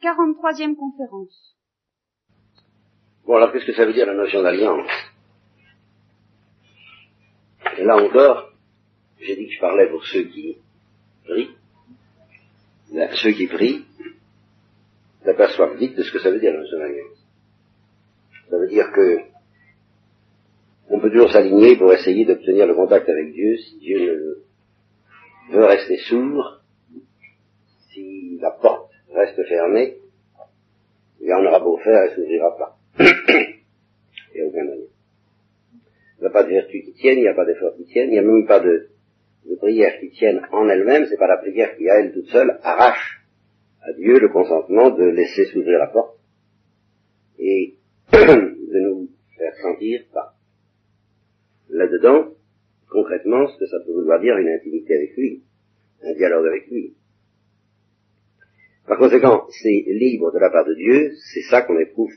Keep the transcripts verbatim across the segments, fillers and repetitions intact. quarante-troisième conférence. Bon, alors qu'est-ce que ça veut dire la notion d'alliance? Et là encore, j'ai dit que je parlais pour ceux qui prient. Là, ceux qui prient s'aperçoivent vite de ce que ça veut dire la notion d'alliance. Ça veut dire que on peut toujours s'aligner pour essayer d'obtenir le contact avec Dieu si Dieu ne veut rester sourd, si la porte reste fermée, et on aura beau faire, elle ne s'ouvrira pas. Il n'y a aucun moyen. Il n'y a pas de vertu qui tienne, il n'y a pas d'effort qui tienne, il n'y a même pas de, de prière qui tienne en elle-même, c'est pas la prière qui, à elle toute seule, arrache à Dieu le consentement de laisser s'ouvrir la porte et de nous faire sentir par là-dedans, concrètement, ce que ça peut vouloir dire une intimité avec lui, un dialogue avec lui. Par conséquent, c'est libre de la part de Dieu, c'est ça qu'on éprouve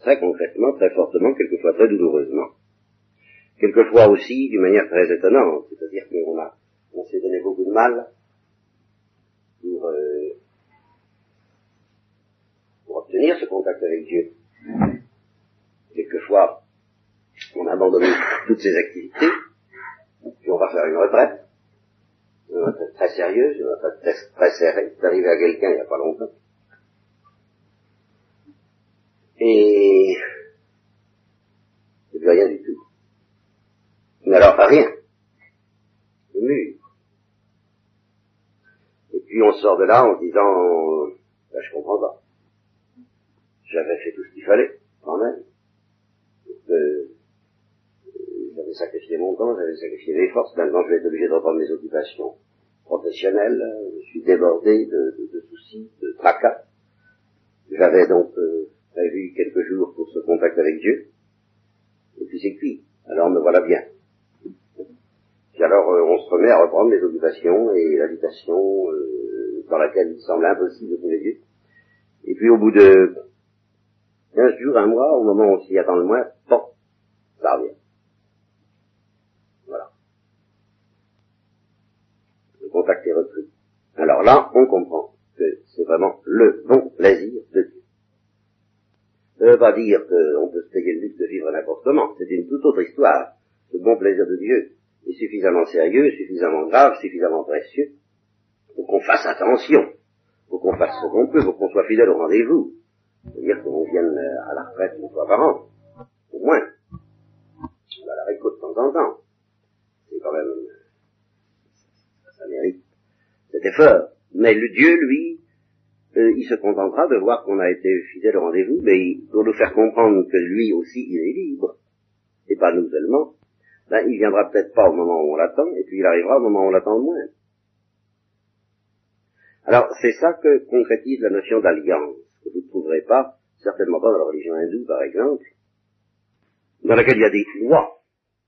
très concrètement, très fortement, quelquefois très douloureusement. Quelquefois aussi d'une manière très étonnante, c'est-à-dire qu'on a, on s'est donné beaucoup de mal pour, euh, pour obtenir ce contact avec Dieu. Quelquefois, on abandonne toutes ses activités, puis on va faire une retraite, une retraite très sérieuse, une retraite très, très serrée. C'est arrivé à quelqu'un il n'y a pas longtemps. Et c'est plus rien du tout. Mais alors pas rien. Le mur. Et puis on sort de là en disant, ben, je comprends pas. J'avais fait tout ce qu'il fallait, quand même. Euh, j'avais sacrifié mon temps, j'avais sacrifié mes forces, maintenant je vais être obligé de reprendre mes occupations professionnelles, je suis débordé de, de, de soucis, de tracas. J'avais donc euh, prévu quelques jours pour ce contact avec Dieu, et puis c'est cuit, alors me voilà bien. Puis alors euh, on se remet à reprendre les occupations et l'habitation euh, dans laquelle il semble impossible de trouver Dieu. Et puis au bout de quinze jours, un mois, au moment où on s'y attend le moins, bon, ça revient. Voilà. Le contact est repris. Alors là, on comprend que c'est vraiment le bon plaisir de Dieu. Ça ne veut pas dire qu'on peut se payer le luxe de vivre n'importe comment. C'est une toute autre histoire. Ce bon plaisir de Dieu est suffisamment sérieux, suffisamment grave, suffisamment précieux pour qu'on fasse attention, pour qu'on fasse ce qu'on peut, pour qu'on soit fidèle au rendez-vous. C'est-à-dire qu'on vienne à la retraite une fois par an, au moins. On va la récolte de temps en temps. C'est quand même, ça mérite cet effort. Mais le Dieu, lui, euh, il se contentera de voir qu'on a été fidèle au rendez-vous, mais il, pour nous faire comprendre que lui aussi, il est libre, et pas nous seulement, ben, il viendra peut-être pas au moment où on l'attend, et puis il arrivera au moment où on l'attend le moins. Alors, c'est ça que concrétise la notion d'alliance. Que vous ne trouverez pas, certainement pas dans la religion hindoue, par exemple, dans laquelle il y a des lois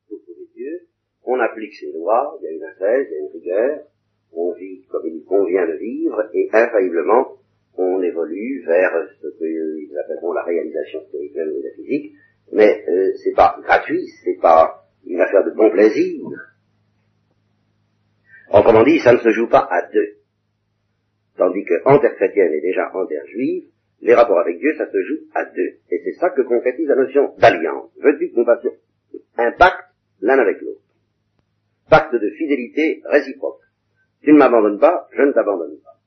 pour tous les dieux, on applique ces lois, il y a une ascèse, il y a une rigueur, on vit comme il convient de vivre, et infailliblement, on évolue vers ce qu'ils appelleront la réalisation spirituelle ou la physique, mais euh, c'est pas gratuit, c'est pas une affaire de bon plaisir. Autrement dit, ça ne se joue pas à deux. Tandis que, en terre chrétienne et déjà en terre juive, les rapports avec Dieu, ça se joue à deux. Et c'est ça que concrétise la notion d'alliance. Veux-tu qu'on fasse un pacte l'un avec l'autre. Pacte de fidélité réciproque. Tu ne m'abandonnes pas, je ne t'abandonne pas.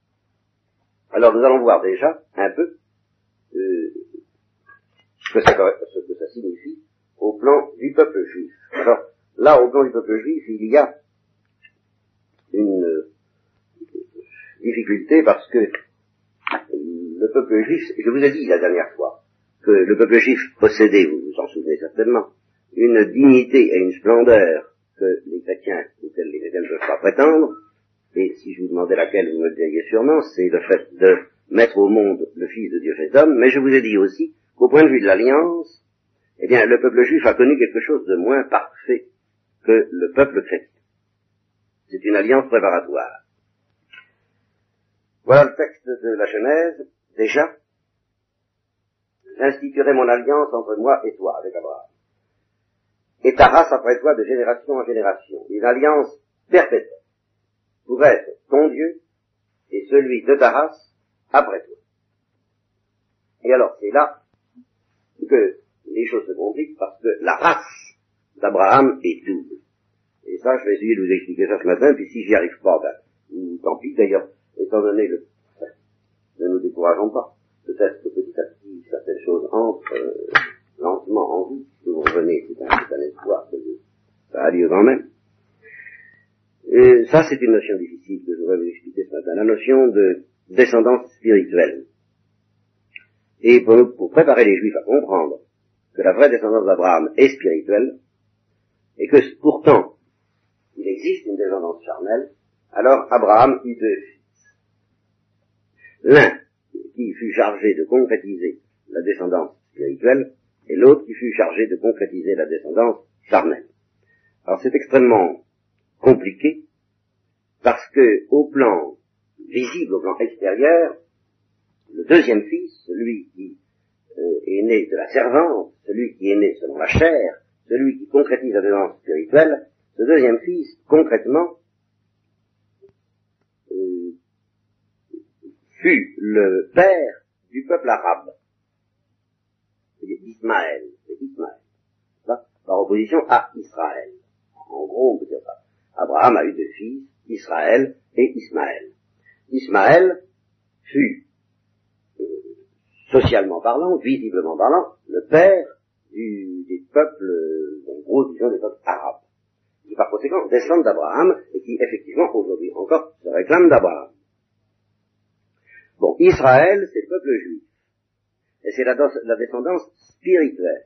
Alors nous allons voir déjà un peu euh, ce, que ça, ce que ça signifie au plan du peuple juif. Alors là, au plan du peuple juif, il y a une euh, difficulté parce que le peuple juif, je vous ai dit la dernière fois, que le peuple juif possédait, vous vous en souvenez certainement, une dignité et une splendeur que les chrétiens, auxquels les chrétiens ne peuvent pas prétendre, et si je vous demandais laquelle, vous me le diriez sûrement, c'est le fait de mettre au monde le Fils de Dieu fait homme, mais je vous ai dit aussi qu'au point de vue de l'alliance, eh bien, le peuple juif a connu quelque chose de moins parfait que le peuple chrétien. C'est une alliance préparatoire. Voilà le texte de la Genèse, déjà. J'instituerai mon alliance entre moi et toi, avec Abraham. Et ta race après toi de génération en génération. Une alliance perpétuelle. Pour être ton Dieu et celui de ta race après toi. Et alors, c'est là que les choses se compliquent, parce que la race d'Abraham est double. Et ça, je vais essayer de vous expliquer ça ce matin, puis si j'y arrive pas, ben, tant pis, d'ailleurs, étant donné le... Ne nous décourageons pas. Peut-être que petit à petit, certaines choses entrent euh, lentement en vous, que vous revenez, c'est un, c'est un espoir, que ça a lieu quand même. Et ça, c'est une notion difficile que je voudrais vous expliquer ce matin, la notion de descendance spirituelle. Et pour, pour préparer les Juifs à comprendre que la vraie descendance d'Abraham est spirituelle, et que pourtant, il existe une descendance charnelle, alors Abraham eut deux fils. L'un qui fut chargé de concrétiser la descendance spirituelle, et l'autre qui fut chargé de concrétiser la descendance charnelle. Alors c'est extrêmement compliqué, parce que au plan visible, au plan extérieur, le deuxième fils, celui qui euh, est né de la servante, celui qui est né selon la chair, celui qui concrétise la descendance spirituelle, ce deuxième fils, concrètement, euh, fut le père du peuple arabe, d'Ismaël, c'est Ismaël, par opposition à Israël. En gros, on peut dire ça. Abraham a eu deux fils, Israël et Ismaël. Ismaël fut, euh, socialement parlant, visiblement parlant, le père du, des peuples, euh, en gros, disons, des peuples arabes, qui par conséquent descendent d'Abraham et qui, effectivement, aujourd'hui encore, se réclament d'Abraham. Bon, Israël, c'est le peuple juif, et c'est la, la descendance spirituelle.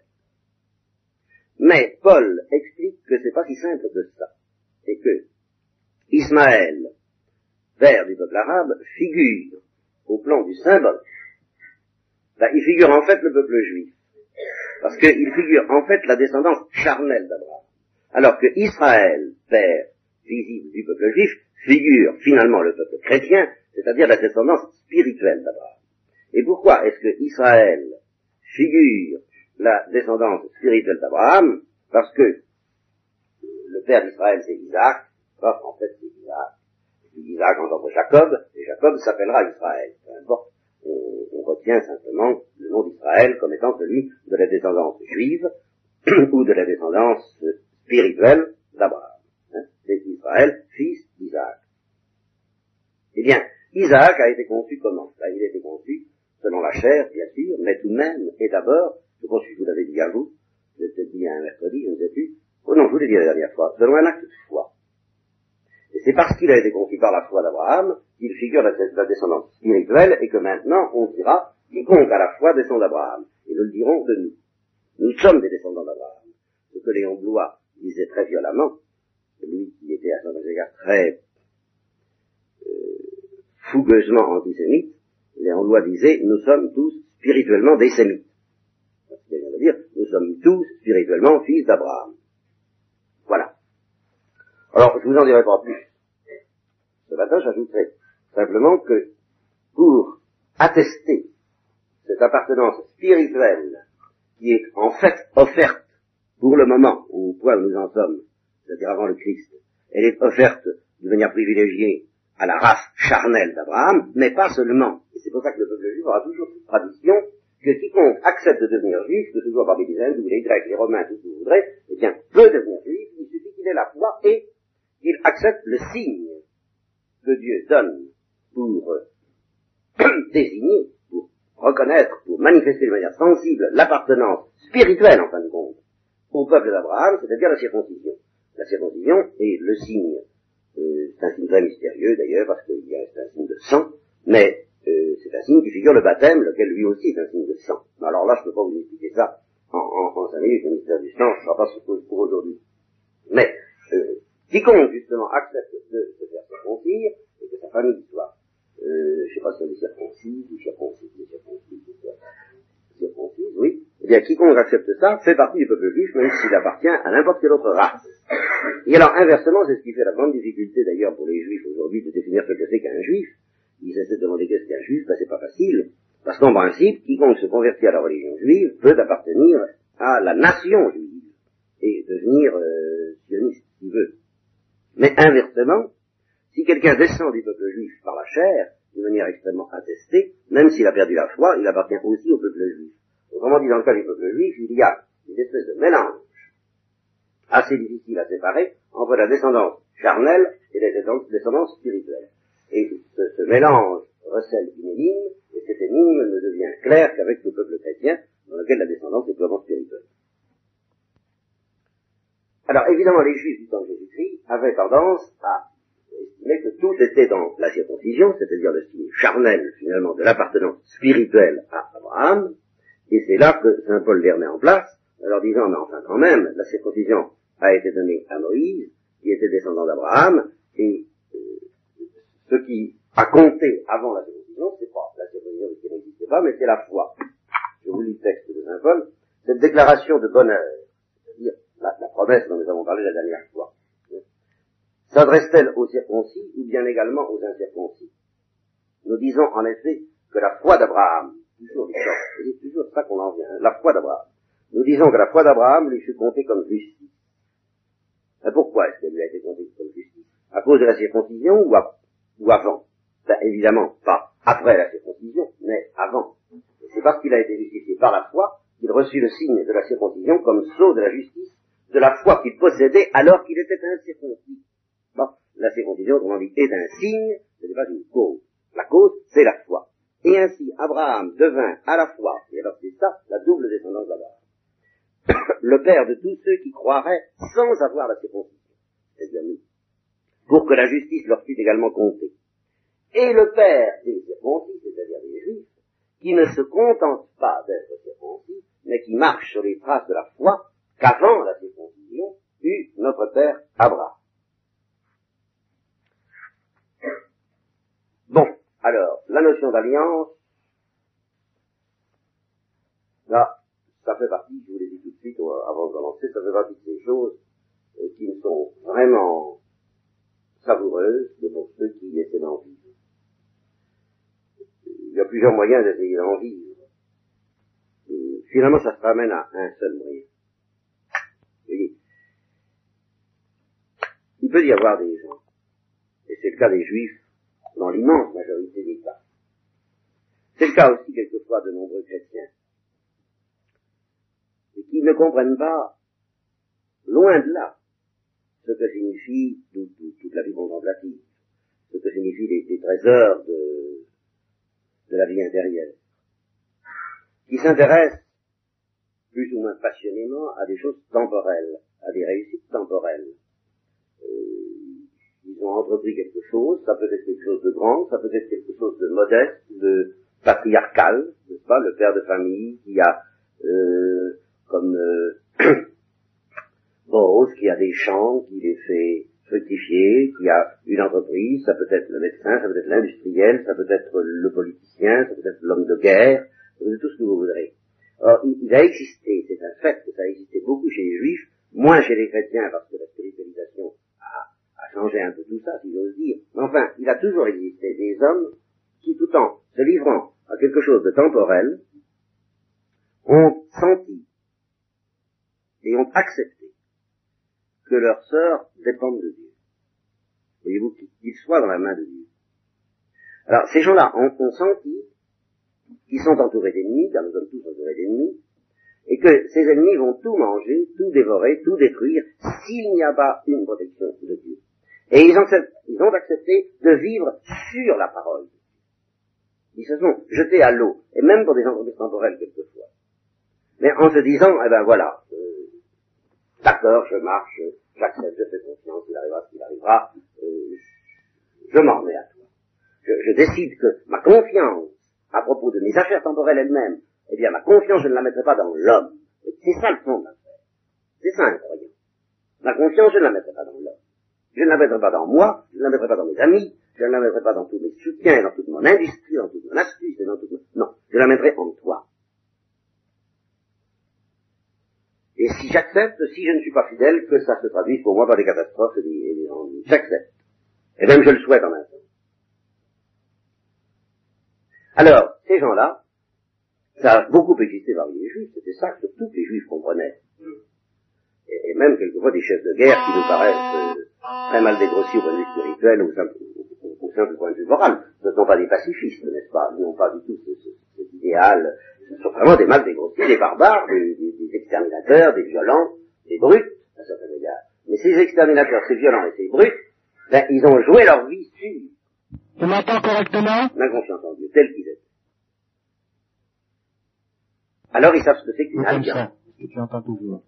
Mais Paul explique que c'est pas si simple que ça, et que Ismaël, père du peuple arabe, figure au plan du symbole. Là, il figure en fait le peuple juif, parce qu'il figure en fait la descendance charnelle d'Abraham, alors que Israël, père visible du peuple juif, figure finalement le peuple chrétien, c'est-à-dire la descendance spirituelle d'Abraham. Et pourquoi est-ce que Israël figure la descendance spirituelle d'Abraham? Parce que le père d'Israël, c'est Isaac, enfin, en fait, c'est Isaac. Isaac engendre Jacob, et Jacob s'appellera Israël. Peu importe, on, on retient simplement le nom d'Israël comme étant celui de la descendance juive, ou de la descendance spirituelle d'Abraham. Hein, c'est Israël, fils d'Isaac. Eh bien, Isaac a été conçu comment? Là, il a été conçu selon la chair, bien sûr, mais tout de même, et d'abord, je pense que je vous l'avais dit à vous, je l'ai peut-être dit un mercredi, je ne sais plus, oh non, je vous l'ai dit la dernière fois, selon un acte de foi. Et c'est parce qu'il a été conquis par la foi d'Abraham qu'il figure la, la descendance spirituelle, et que maintenant, on dira, quiconque à la foi descend d'Abraham. Et nous le dirons de nous. Nous sommes des descendants d'Abraham. Ce que Léon Blois disait très violemment, lui qui était à certains égards très euh, fougueusement antisémite, Léon Blois disait, nous sommes tous spirituellement des sémites. C'est-à-dire, nous sommes tous spirituellement fils d'Abraham. Voilà. Alors, je vous en dirai pas plus. Ce matin, j'ajouterai simplement que pour attester cette appartenance spirituelle qui est en fait offerte pour le moment, au point où nous en sommes, c'est-à-dire avant le Christ, elle est offerte de manière privilégiée à la race charnelle d'Abraham, mais pas seulement. Et c'est pour ça que le peuple juif aura toujours cette tradition que quiconque accepte de devenir juif, que ce soit parmi les Hindous, les Grecs, les Romains, tout ce que vous voudrez, eh bien, peut devenir juif, il suffit qu'il ait la foi et qu'il accepte le signe que Dieu donne pour euh, désigner, pour reconnaître, pour manifester de manière sensible l'appartenance spirituelle, en fin de compte, au peuple d'Abraham, c'est-à-dire la circoncision. La circoncision est le signe, euh, c'est un signe très mystérieux d'ailleurs, parce que c'est un signe de sang, mais Euh, c'est un signe qui figure le baptême, lequel lui aussi est un signe de sang. Alors là, je ne peux pas vous expliquer ça en cinq minutes, le mystère du sang, je ne sais pas ce que pour aujourd'hui. Mais, euh, quiconque, justement, accepte de se faire circoncire, et que sa famille soit, euh, je ne sais pas si on dit circoncise, ou circoncise, ou circoncise, ou circoncise, oui, eh bien, quiconque accepte ça, fait partie du peuple juif, même s'il appartient à n'importe quelle autre race. Et alors, inversement, c'est ce qui fait la grande difficulté, d'ailleurs, pour les juifs aujourd'hui, de définir ce que c'est qu'un juif. Ils essaient de demander qu'est-ce qu'un juif, ben c'est pas facile, parce qu'en principe, quiconque se convertit à la religion juive peut appartenir à la nation juive, et devenir euh, sioniste, s'il veut. Mais inversement, si quelqu'un descend du peuple juif par la chair, de manière extrêmement attestée, même s'il a perdu la foi, il appartient aussi au peuple juif. Autrement dit, dans le cas du peuple juif, il y a une espèce de mélange assez difficile à séparer entre la descendance charnelle et la descendance spirituelle. Et ce, ce mélange recèle une énigme, et cette énigme ne devient claire qu'avec le peuple chrétien, dans lequel la descendance est purement spirituelle. Alors évidemment, les Juifs du temps de Jésus-Christ avaient tendance à estimer que tout était dans la circoncision, c'est-à-dire le signe charnel, finalement, de l'appartenance spirituelle à Abraham, et c'est là que Saint Paul les remet en place, en leur disant, mais enfin quand même, la circoncision a été donnée à Moïse, qui était descendant d'Abraham, et euh, ce qui a compté avant la circoncision, c'est pas la circoncision qui n'existait pas, mais c'est la foi. Je vous lis le texte de Saint Paul, cette déclaration de bonheur, c'est-à-dire la, la promesse dont nous avons parlé la dernière fois, s'adresse-t-elle aux circoncis ou bien également aux incirconcis? Nous disons en effet que la foi d'Abraham, toujours l'histoire, c'est toujours ça qu'on en vient, hein, la foi d'Abraham, nous disons que la foi d'Abraham lui fut comptée comme justice. Et pourquoi est-ce qu'elle lui a été comptée comme justice? À cause de la circoncision ou, à, ou avant? Ben, évidemment, pas après la circoncision, mais avant. Et c'est parce qu'il a été justifié par la foi qu'il reçut le signe de la circoncision comme sceau de la justice, de la foi qu'il possédait alors qu'il était incirconcis. Bon, la circoncision, autrement dit, est un signe, ce n'est pas une cause. La cause, c'est la foi. Et ainsi, Abraham devint à la fois, et alors c'est ça, la double descendance d'Abraham, le père de tous ceux qui croiraient sans avoir la circoncision, c'est-à-dire nous, pour que la justice leur fût également comptée. Et le père des circoncis, c'est-à-dire des juifs, qui ne se contentent pas d'être circoncis, mais qui marchent sur les traces de la foi qu'avant la circoncision eut notre père Abraham. Bon, alors, la notion d'alliance, là, ça fait partie, je vous l'ai dit tout de suite avant de commencer, ça fait partie de ces choses qui me sont vraiment savoureuses de pour ceux qui essaient d'en vivre. Il y a plusieurs moyens d'essayer d'en vivre. Et finalement, ça se ramène à un seul moyen. Vous voyez, il peut y avoir des gens, et c'est le cas des Juifs dans l'immense majorité des cas. C'est le cas aussi quelquefois de nombreux chrétiens, et qui ne comprennent pas, loin de là, ce que signifie tout, tout, toute la vie contemplative, ce que signifie les, les trésors de, de la vie intérieure, qui s'intéressent plus ou moins passionnément à des choses temporelles, à des réussites temporelles. Euh, ils ont entrepris quelque chose, ça peut être quelque chose de grand, ça peut être quelque chose de modeste, de patriarcal, n'est-ce pas, le père de famille qui a... Euh, comme euh, Boros, qui a des champs, qui les fait fructifier, qui a une entreprise, ça peut être le médecin, ça peut être l'industriel, ça peut être le politicien, ça peut être l'homme de guerre, ça peut être tout ce que vous voudrez. Or, il, il a existé, c'est un fait que ça a existé beaucoup chez les Juifs, moins chez les chrétiens, parce que la spiritualisation a, a changé un peu tout ça, si j'ose dire. Mais enfin, il a toujours existé des hommes qui, tout en se livrant à quelque chose de temporel, ont senti et ont accepté que leur sort dépendent de Dieu. Voyez-vous, qu'ils soient dans la main de Dieu. Alors, ces gens-là ont, ont senti qu'ils sont entourés d'ennemis, car nous sommes tous entourés d'ennemis, et que ces ennemis vont tout manger, tout dévorer, tout détruire, s'il n'y a pas une protection de Dieu. Et ils ont, ils ont accepté de vivre sur la parole. Ils se sont jetés à l'eau, et même pour des entreprises temporelles quelquefois. Mais en se disant, eh ben voilà, euh, d'accord, je marche, j'accepte, je fais confiance, il arrivera ce qu'il arrivera, euh, je m'en remets à toi. Je, je décide que ma confiance, à propos de mes affaires temporelles elles-mêmes, eh bien ma confiance, je ne la mettrai pas dans l'homme. Et c'est ça le fond de l'affaire. C'est ça un croyant. Ma confiance, je ne la mettrai pas dans l'homme. Je ne la mettrai pas dans moi, je ne la mettrai pas dans mes amis, je ne la mettrai pas dans tous mes soutiens, dans toute mon industrie, dans toute mon astuce, dans toute mon... Non, je la mettrai en toi. Et si j'accepte, si je ne suis pas fidèle, que ça se traduise pour moi par des catastrophes, et des, et des ennuis. J'accepte. Et même je le souhaite en un temps. Alors, ces gens-là, ça a beaucoup existé parmi les Juifs, c'était ça que tous les Juifs comprenaient. Et, et même quelquefois des chefs de guerre qui nous paraissent euh, très mal dégrossis au point de vue spirituel, ou, pour faire du point de vue moral. Nous ne sommes pas des pacifistes, n'est-ce pas? Nous n'avons pas du tout cet ce, ce idéal. Nous sommes vraiment des mâles, des grossiers, des barbares, des, des, des exterminateurs, des violents, des brutes, à certains égards. Mais ces exterminateurs, ces violents et ces brutes, ben, ils ont joué leur vie sûre. Tu m'entends correctement? Ma confiance en Dieu, tel qu'ils étaient. Alors ils savent ce que c'est qu'une alliance. Tu entends toujours.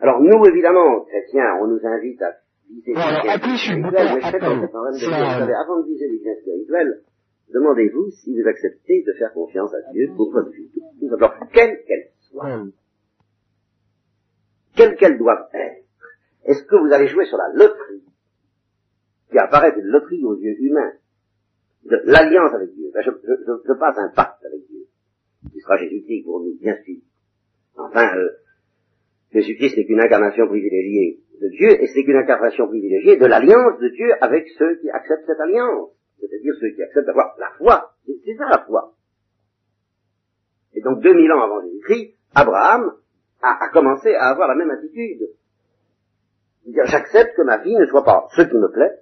Alors nous, évidemment, chrétiens, on nous invite à viser les biens spirituels. Avant de viser les biens spirituels, demandez-vous si vous acceptez de faire confiance à Dieu pour votre vie. Tout d'abord, quelle qu'elle soit, hum. quelle qu'elle doive être, est-ce que vous allez jouer sur la loterie, qui apparaît une loterie aux yeux humains, de l'alliance avec Dieu? Ben, je, je, je, je passe un pacte avec Dieu, qui sera Jésus-Christ pour nous, bien sûr. Enfin, euh, Jésus-Christ n'est qu'une incarnation privilégiée de Dieu, et c'est qu'une incarnation privilégiée de l'alliance de Dieu avec ceux qui acceptent cette alliance, c'est-à-dire ceux qui acceptent d'avoir la foi. C'est, c'est ça la foi. Et donc, deux mille ans avant Jésus-Christ, Abraham a, a commencé à avoir la même attitude. C'est-à-dire, j'accepte que ma vie ne soit pas ce qui me plaît,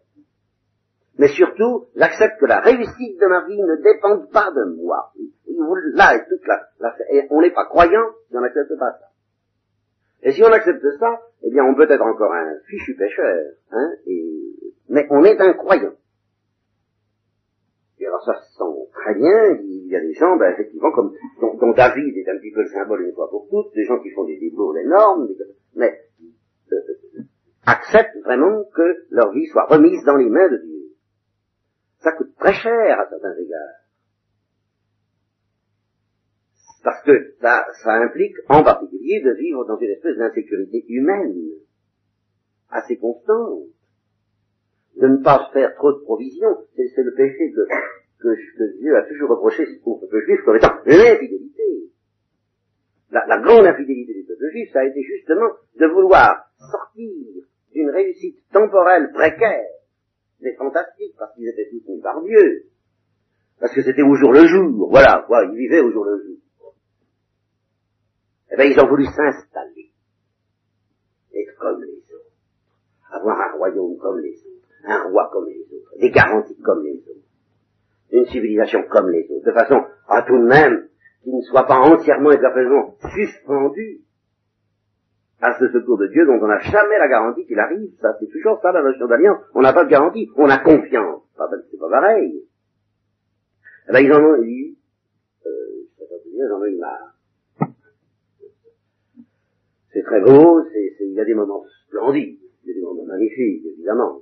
mais surtout, j'accepte que la réussite de ma vie ne dépende pas de moi. Là est toute la, la et on n'est pas croyant si on n'accepte pas ça. Et si on accepte ça, eh bien on peut être encore un fichu pêcheur, hein, et, mais on est un croyant. Et alors ça se sent très bien, il y a des gens, ben, effectivement, comme, dont, dont David est un petit peu le symbole une fois pour toutes, des gens qui font des débours énormes, mais euh, acceptent vraiment que leur vie soit remise dans les mains de Dieu. Ça coûte très cher à certains égards. Parce que ça, ça implique en particulier de vivre dans une espèce d'insécurité humaine, assez constante, de ne pas faire trop de provisions. C'est, c'est le péché que, que, que Dieu a toujours reproché au peuple juif comme étant l'infidélité. La, la grande infidélité du peuple juif, ça a été justement de vouloir sortir d'une réussite temporelle précaire. C'est fantastique, parce qu'ils étaient soutenus par Dieu. Parce que c'était au jour le jour, voilà, quoi, ils vivaient au jour le jour. Eh bien, ils ont voulu s'installer. Être comme les autres. Avoir un royaume comme les autres. Un roi comme les autres. Des garanties comme les autres. Une civilisation comme les autres. De façon à tout de même, qu'ils ne soient pas entièrement et parfaitement suspendus à ce secours de Dieu dont on n'a jamais la garantie qu'il arrive. Ça, c'est toujours ça la notion d'alliance. On n'a pas de garantie, on a confiance. Pas, c'est pas pareil. Eh ben, ils en ont eu, euh, ils en ont eu marre. C'est très beau, c'est, c'est, il y a des moments splendides, il y a des moments magnifiques, évidemment.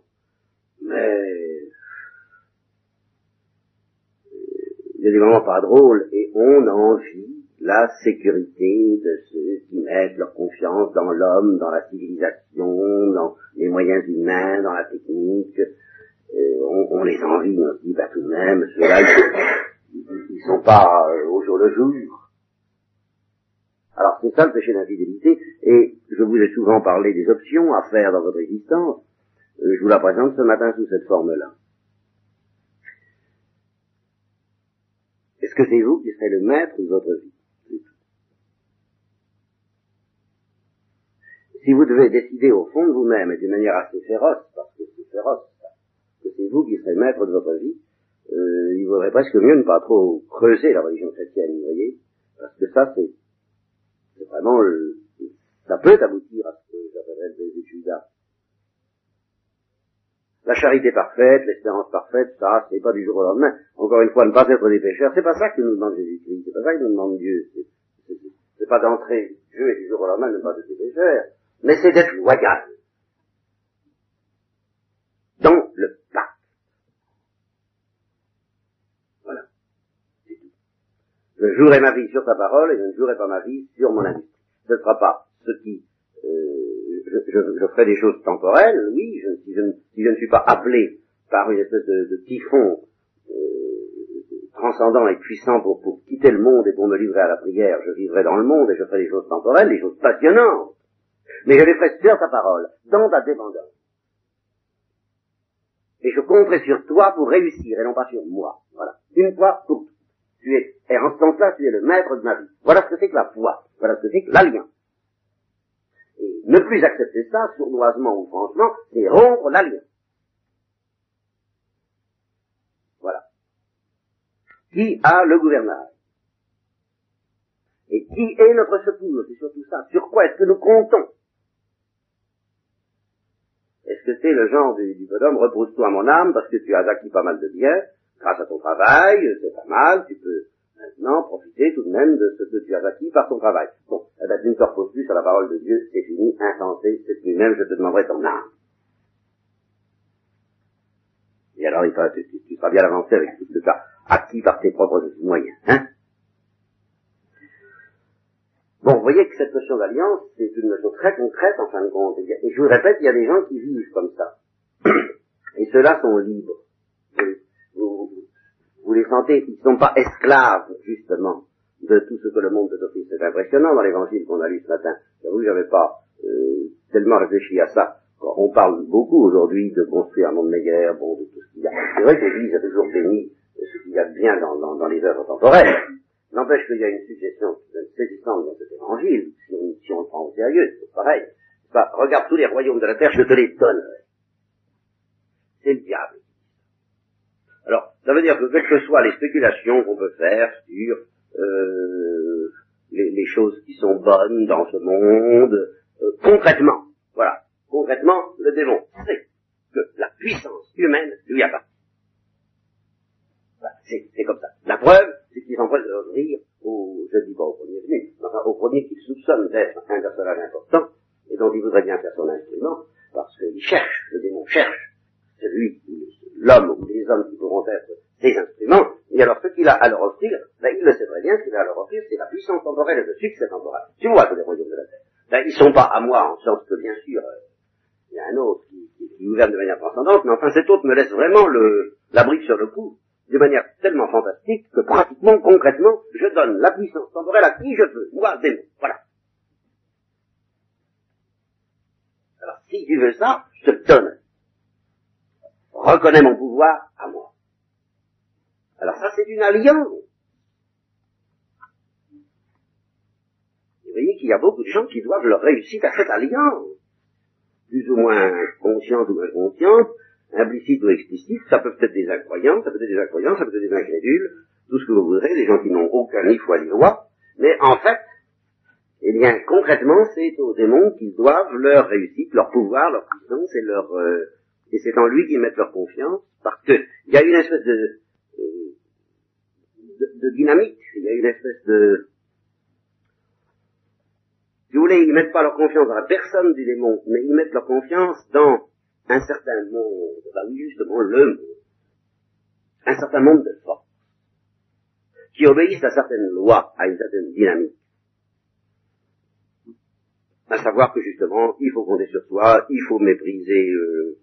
Mais, il y a des moments pas drôles, et on a envie la sécurité de ceux qui mettent leur confiance dans l'homme, dans la civilisation, dans les moyens humains, dans la technique. Euh, on, on les envie, on se dit, bah tout de même, ceux-là, ils sont pas euh, au jour le jour. Alors c'est ça le péché d'infidélité, et je vous ai souvent parlé des options à faire dans votre existence. Euh, je vous la présente ce matin sous cette forme-là. Est-ce que c'est vous qui serez le maître de votre vie? Si vous devez décider au fond de vous-même, et d'une manière assez féroce, parce que c'est féroce, que c'est vous qui serez maître de votre vie, euh, il vaudrait presque mieux ne pas trop creuser la religion chrétienne, vous voyez, parce que ça, c'est, c'est vraiment, le, ça peut aboutir à ce que j'appellerais le Judas. La charité parfaite, l'espérance parfaite, ça, c'est pas du jour au lendemain. Encore une fois, ne pas être des pécheurs, c'est pas ça que nous demande Jésus-Christ, c'est pas ça que nous demande Dieu, c'est, c'est, c'est pas d'entrer du jeu et du jour au lendemain ne pas être des pécheurs. Mais c'est d'être loyal dans le pacte. Voilà. C'est tout. Je jouerai ma vie sur ta parole et je ne jouerai pas ma vie sur mon ami. Ce ne sera pas ce qui... Euh, je, je, je ferai des choses temporelles, oui, je, si, je, si je ne suis pas appelé par une espèce de, de typhon euh, transcendant et puissant pour, pour quitter le monde et pour me livrer à la prière, je vivrai dans le monde et je ferai des choses temporelles, des choses passionnantes. Mais je les ferai sur ta parole, dans ta dépendance. Et je compterai sur toi pour réussir, et non pas sur moi. Voilà. Une fois pour toutes. Tu es, et en ce sens-là, tu es le maître de ma vie. Voilà ce que c'est que la foi. Voilà ce que c'est que l'alliance. Et ne plus accepter ça, sournoisement ou franchement, c'est rompre l'alliance. qui a le gouvernail. Et qui est notre secours? C'est surtout ça. Sur quoi est-ce que nous comptons? Est-ce que c'est le genre du, du bonhomme, repose-toi mon âme, parce que tu as acquis pas mal de biens, grâce à ton travail, c'est pas mal, tu peux maintenant profiter tout de même de ce que tu as acquis par ton travail. Bon, eh ben, tu ne te reposes plus sur la parole de Dieu, c'est fini, insensé, c'est lui-même, je te demanderai ton âme. Et alors, il faut, tu, tu, tu seras bien avancé avec tout ce que tu as acquis par tes propres moyens, hein? Bon, vous voyez que cette notion d'alliance, c'est une notion très concrète en fin de compte. Et je vous répète, il y a des gens qui vivent comme ça. Et ceux-là sont libres. Vous, vous, vous les sentez, ils ne sont pas esclaves, justement, de tout ce que le monde peut offrir. C'est impressionnant dans l'évangile qu'on a lu ce matin. J'avoue que je n'avais pas euh, tellement réfléchi à ça. On parle beaucoup aujourd'hui de construire un monde meilleur, bon, de tout ce qu'il y a. C'est vrai que l'Église a toujours béni ce qu'il y a de bien dans, dans, dans les œuvres temporelles. N'empêche qu'il y a une suggestion saisissante dans cet évangile, si on, si on le prend au sérieux, c'est pareil. Bah, regarde tous les royaumes de la terre, je te les donne. C'est le diable. Alors, ça veut dire que quelles que soient les spéculations qu'on peut faire sur euh, les, les choses qui sont bonnes dans ce monde, euh, concrètement, voilà, concrètement, le démon sait que la puissance humaine lui appartient. Bah, c'est, c'est comme ça. La preuve, c'est qu'ils s'en prennent de rire au, je dis pas au premier venu, enfin au premier qu'ils soupçonnent d'être un personnage important, et dont ils voudraient bien faire son instrument, parce qu'ils cherchent, le démon cherche, celui, l'homme ou les hommes qui pourront être ses instruments, et alors ce qu'il a à leur offrir, là il le sait très bien, ce qu'il a à leur offrir, c'est la puissance temporelle et le succès temporel. Tu vois que les royaumes de la terre, là ils sont pas à moi, en sens que bien sûr, il euh, y a un autre qui, qui, qui gouverne de manière transcendante, mais enfin cet autre me laisse vraiment le, la brique sur le cou, de manière tellement fantastique que pratiquement, concrètement, je donne la puissance temporelle à qui je veux, moi, des mots, voilà. Alors, si tu veux ça, je te donne. Reconnais mon pouvoir à moi. Alors ça, c'est une alliance. Vous voyez qu'il y a beaucoup de gens qui doivent leur réussite à cette alliance. Plus ou moins consciente ou inconsciente, implicite ou explicite, ça peut être des incroyants, ça peut être des incroyants, ça peut être des incrédules, tout ce que vous voudrez, des gens qui n'ont aucun ni foi ni loi, mais en fait, eh bien, concrètement, c'est aux démons qu'ils doivent leur réussite, leur pouvoir, leur puissance, et leur, euh, et c'est en lui qu'ils mettent leur confiance, parce que, il y a une espèce de, euh, de, de dynamique, il y a une espèce de, si vous voulez, ils mettent pas leur confiance dans la personne du démon, mais ils mettent leur confiance dans un certain monde, bah oui, justement, le monde, un certain monde de force, qui obéissent à certaines lois, à une certaine dynamique. À savoir que, justement, il faut compter sur soi, il faut mépriser euh,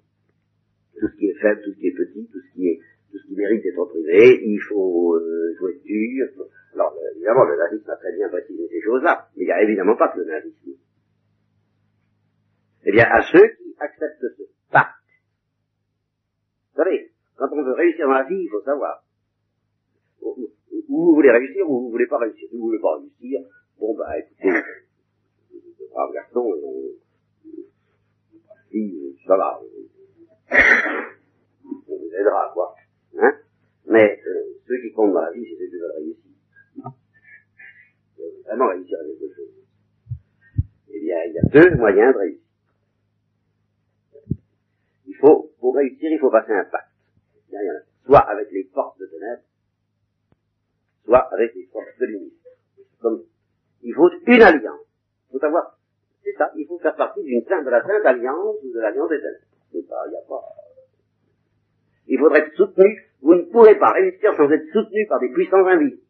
tout ce qui est faible, tout ce qui est petit, tout ce qui est tout ce qui mérite d'être privé, il faut euh, jouer dur. Alors, euh, évidemment, le nazisme a très bien précisé ces choses-là, mais il n'y a évidemment pas que le nazisme. Eh bien, à ceux qui acceptent ce pacte. Vous savez, quand on veut réussir dans la vie, il faut savoir. Ou vous voulez réussir, ou vous voulez pas réussir. Si vous voulez pas réussir, bon, bah, écoutez, les braves garçons, si, ça va, on vous aidera, quoi. Hein? Mais, euh, ceux qui comptent dans la vie, c'est ceux qui veulent réussir. Ils veulent vraiment réussir à quelque chose. Eh bien, il y a deux moyens de réussir. Faut, pour réussir, il faut passer un pacte. Soit avec les forces de ténèbres, soit avec les forces de lumière. Comme, il faut une alliance. Il faut avoir, c'est ça, il faut faire partie d'une sainte, de la sainte alliance ou de l'alliance des ténèbres. C'est pas, y a pas. Il faudrait être soutenu. Vous ne pourrez pas réussir sans être soutenu par des puissances invisibles.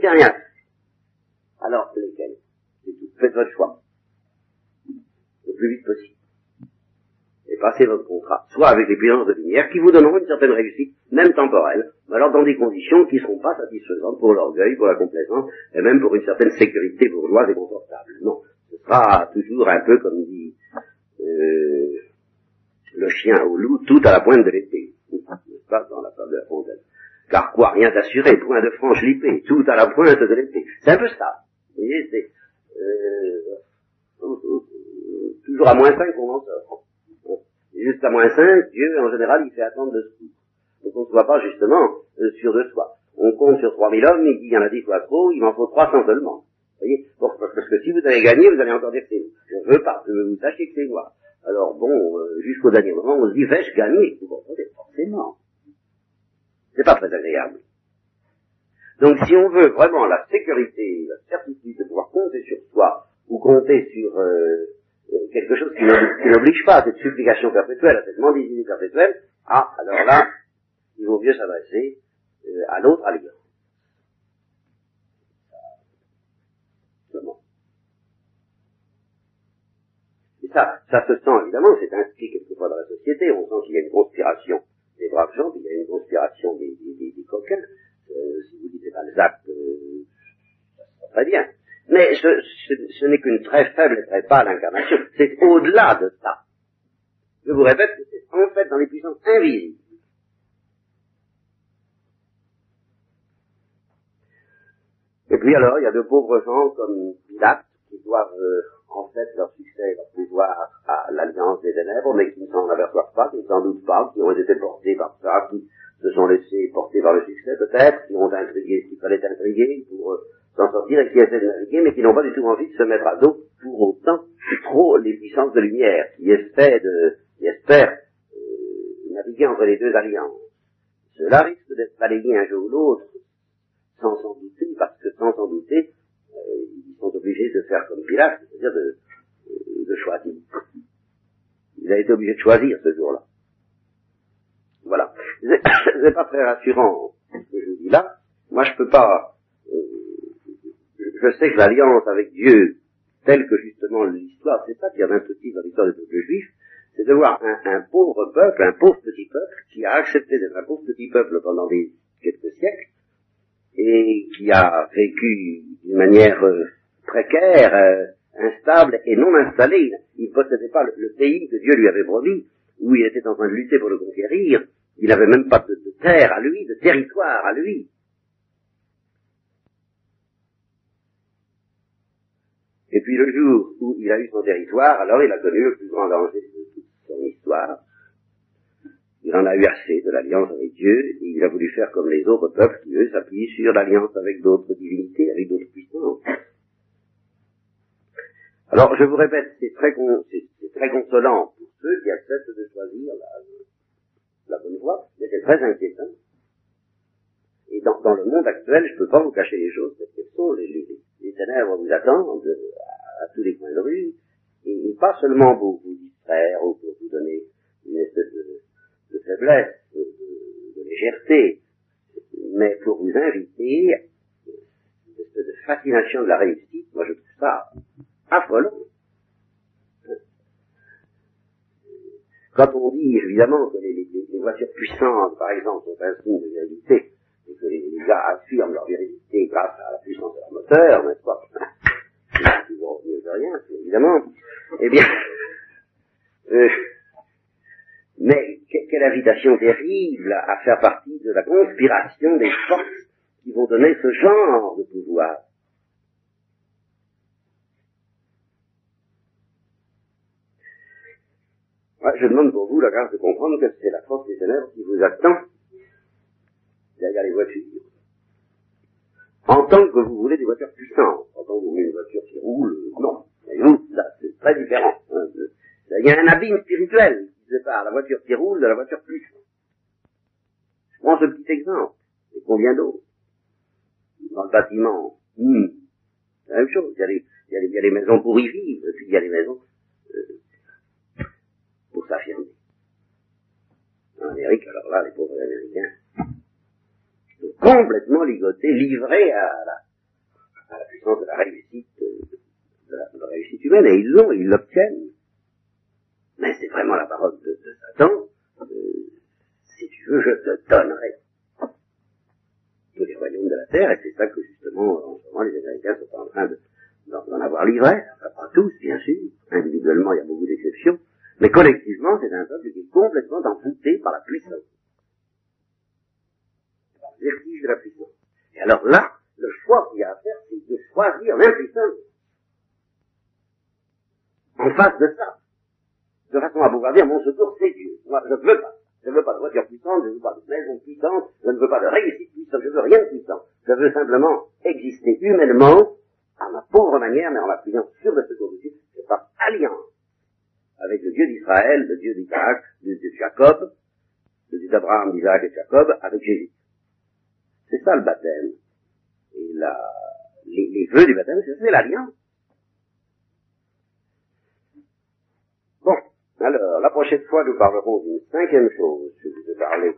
C'est rien. Alors, lesquels? C'est tout. Faites votre choix. Le plus vite possible. Et passez votre contrat, soit avec les puissances de lumière qui vous donneront une certaine réussite, même temporelle, mais alors dans des conditions qui ne seront pas satisfaisantes pour l'orgueil, pour la complaisance, et même pour une certaine sécurité bourgeoise et confortable. Non, ce sera toujours un peu comme dit euh, le chien au loup, tout à la pointe de l'épée, n'est-ce pas, dans la fable de la fontaine. Car quoi, rien d'assuré, point de franche lippée, tout à la pointe de l'épée. C'est un peu ça. Vous voyez, c'est euh, toujours à moins cinq qu'on en sort. Juste à moins cinq, Dieu, en général, il fait attendre de secours. Donc on ne soit pas, justement, euh, sûr de soi. on compte sur trois mille hommes, il dit, il y en a dix fois trop, il m'en faut trois cents seulement. Vous voyez, bon, parce que si vous avez gagné, vous allez encore dire que c'est vous. Je veux pas, je veux vous sachiez que c'est moi. Alors bon, euh, jusqu'au dernier moment, on se dit, vais-je gagner? Vous comprenez, forcément. C'est pas très agréable. Donc si on veut vraiment la sécurité, la certitude de pouvoir compter sur soi, ou compter sur euh, quelque chose qui n'oblige pas à cette supplication perpétuelle, à cette mendicité perpétuelle, ah, alors là, il vaut mieux s'adresser euh, à l'autre, à l'égard. Ça, ça se sent évidemment, c'est inscrit quelquefois dans la société, on sent qu'il y a une conspiration des braves gens, qu'il y a une conspiration des, des, des, des coquins, euh, si vous dites Balzac, euh, ça se sent très bien. Mais ce, ce, ce n'est qu'une très faible et très pâle incarnation, c'est au-delà de ça. Je vous répète que c'est en fait dans les puissances invisibles. Et puis alors, il y a de pauvres gens comme Pilate qui doivent... Euh, en fait, leur succès, leur pouvoir à l'alliance des ténèbres, mais qui ne s'en aperçoivent pas, qui ne s'en doutent pas, qui ont été portés par ça, qui se sont laissés porter par le succès peut-être, qui ont intrigué ce qu'il fallait intriguer pour euh, s'en sortir et qui essaient de naviguer, mais qui n'ont pas du tout envie de se mettre à dos pour autant trop les puissances de lumière, qui espèrent, de, qui espèrent euh, naviguer entre les deux alliances. Cela risque d'être balayé un jour ou l'autre, sans s'en douter, parce que sans s'en douter, Euh, ils sont obligés de faire comme Pilate, c'est-à-dire de, de choisir. Il a été obligé de choisir ce jour-là. Voilà. C'est, c'est pas très rassurant ce que je vous dis là. Moi, je peux pas... Euh, je sais que l'alliance avec Dieu, telle que justement l'histoire, c'est ça qu'il y a d'un petit dans l'histoire du peuple juif, c'est de voir un, un pauvre peuple, un pauvre petit peuple, qui a accepté d'être un pauvre petit peuple pendant des quelques siècles, et qui a vécu d'une manière euh, précaire, euh, instable et non installée. Il ne possédait pas le, le pays que Dieu lui avait promis, où il était en train de lutter pour le conquérir. Il n'avait même pas de, de terre à lui, de territoire à lui. Et puis le jour où il a eu son territoire, alors il a connu le plus grand danger de toute son histoire. Il en a eu assez de l'alliance avec Dieu, et il a voulu faire comme les autres peuples qui, eux, s'appuient sur l'alliance avec d'autres divinités, avec d'autres puissances. Alors, je vous répète, c'est très, con, c'est, c'est très consolant pour ceux qui acceptent de choisir la, la bonne voie, mais c'est très inquiétant. Et dans, dans le monde actuel, je ne peux pas vous cacher les choses, parce que sont les, les, les ténèbres vous attendent à, à tous les coins de rue, et, et pas seulement pour vous distraire ou pour vous donner une espèce de... de faiblesse, de, de, de légèreté, mais pour vous inviter, une espèce de fascination de la réussite, moi je trouve ça affolant. Quand on dit évidemment que les, les, les voitures puissantes, par exemple, sont un signe de virilité, et que les, les gars affirment leur virilité grâce à la puissance de leur moteur, n'est-ce pas? C'est toujours mieux que rien, évidemment. Eh bien, euh, mais quelle invitation terrible à faire partie de la conspiration des forces qui vont donner ce genre de pouvoir. Ouais, je demande pour vous la grâce de comprendre que c'est la force des ténèbres qui vous attend derrière les voitures. En tant que vous voulez des voitures puissantes, en tant que vous voulez une voiture qui roule, non, ça, c'est très différent. Il y a un abîme spirituel. Pas la voiture qui roule de la voiture puissante. Je prends ce petit exemple, et combien d'autres? Dans le bâtiment, mmh. C'est la même chose, il y a les, il y a les, il y a les maisons pour y vivre, et puis il y a les maisons euh, pour s'affirmer. En Amérique, alors là, les pauvres Américains sont complètement ligotés, livrés à la, à la puissance de la réussite, de la, de la réussite humaine, et ils l'ont, ils l'obtiennent. Mais c'est vraiment la parole de, de Satan. Euh, si tu veux, je te donnerai tous les royaumes de la terre, et c'est ça que justement, en ce moment, les Américains sont en train de, d'en, d'en avoir livré, pas tous, bien sûr, individuellement, il y a beaucoup d'exceptions, mais collectivement, c'est un peuple qui est complètement envoûté par la puissance, par le vertige de la puissance. Et alors là, le choix qu'il y a à faire, c'est de choisir l'impuissance en face de ça, de façon à pouvoir dire, mon secours, c'est Dieu. Moi, je ne veux pas. Je ne veux pas de voiture puissante, je ne veux pas de maison puissante, je ne veux pas de réussite puissante, je ne veux rien de puissant. Je veux simplement exister humainement, à ma pauvre manière, mais en m'appuyant sur le secours de Dieu, c'est par alliance avec le Dieu d'Israël, le Dieu d'Isaac, le Dieu de Jacob, le Dieu d'Abraham, d'Isaac et de Jacob, avec Jésus. C'est ça le baptême. Et la, les, les vœux du baptême, c'est, c'est l'alliance. Bon, alors, la prochaine fois, nous parlerons d'une cinquième chose que je vous ai parlé.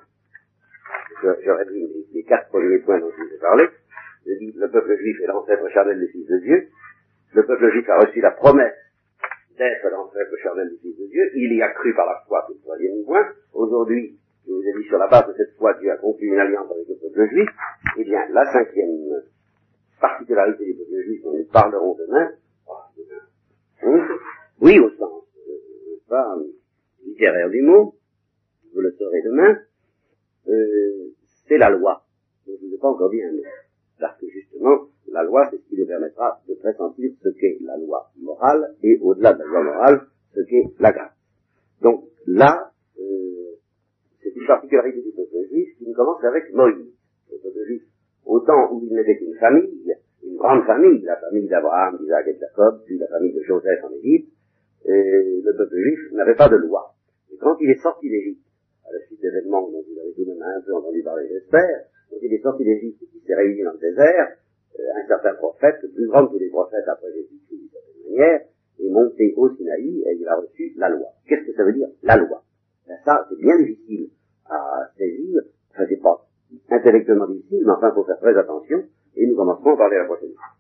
Je, j'aurais dit les, les quatre premiers points dont je vous ai parlé. Je dis, le peuple juif est l'ancêtre charnel du Fils de Dieu. Le peuple juif a reçu la promesse d'être l'ancêtre charnel du Fils de Dieu. Il y a cru par la foi, c'est le troisième point. Aujourd'hui, je vous ai dit, sur la base de cette foi, Dieu a conclu une alliance avec le peuple juif. Eh bien, la cinquième particularité du peuple juif dont nous parlerons demain, oui, au sens, euh, pas littéraire du mot, vous le saurez demain, euh, c'est la loi. Je ne vous ai pas encore dit un mot. Parce que justement, la loi, c'est ce qui nous permettra de pressentir ce qu'est la loi morale et, au-delà de la loi morale, ce qu'est la grâce. Donc là, euh, c'est une particularité du peuple juif qui ne commence avec Moïse. Le peuple juif, au temps où il n'était qu'une famille, une grande famille, la famille d'Abraham, d'Isaac et de Jacob, puis la famille de Joseph en Égypte, et le peuple juif n'avait pas de loi. Et quand il est sorti d'Égypte, à la suite d'événements dont vous avez tout de même un peu entendu parler, j'espère, quand il est sorti d'Égypte et qu'il s'est réuni dans le désert, euh, un certain prophète, le plus grand de tous les prophètes après Jésus-Christ, de cette manière, est monté au Sinaï et il a reçu la loi. Qu'est-ce que ça veut dire, la loi? Ben ça, c'est bien difficile à saisir, enfin c'est pas intellectuellement difficile, mais enfin il faut faire très attention, et nous commencerons à parler la prochaine fois.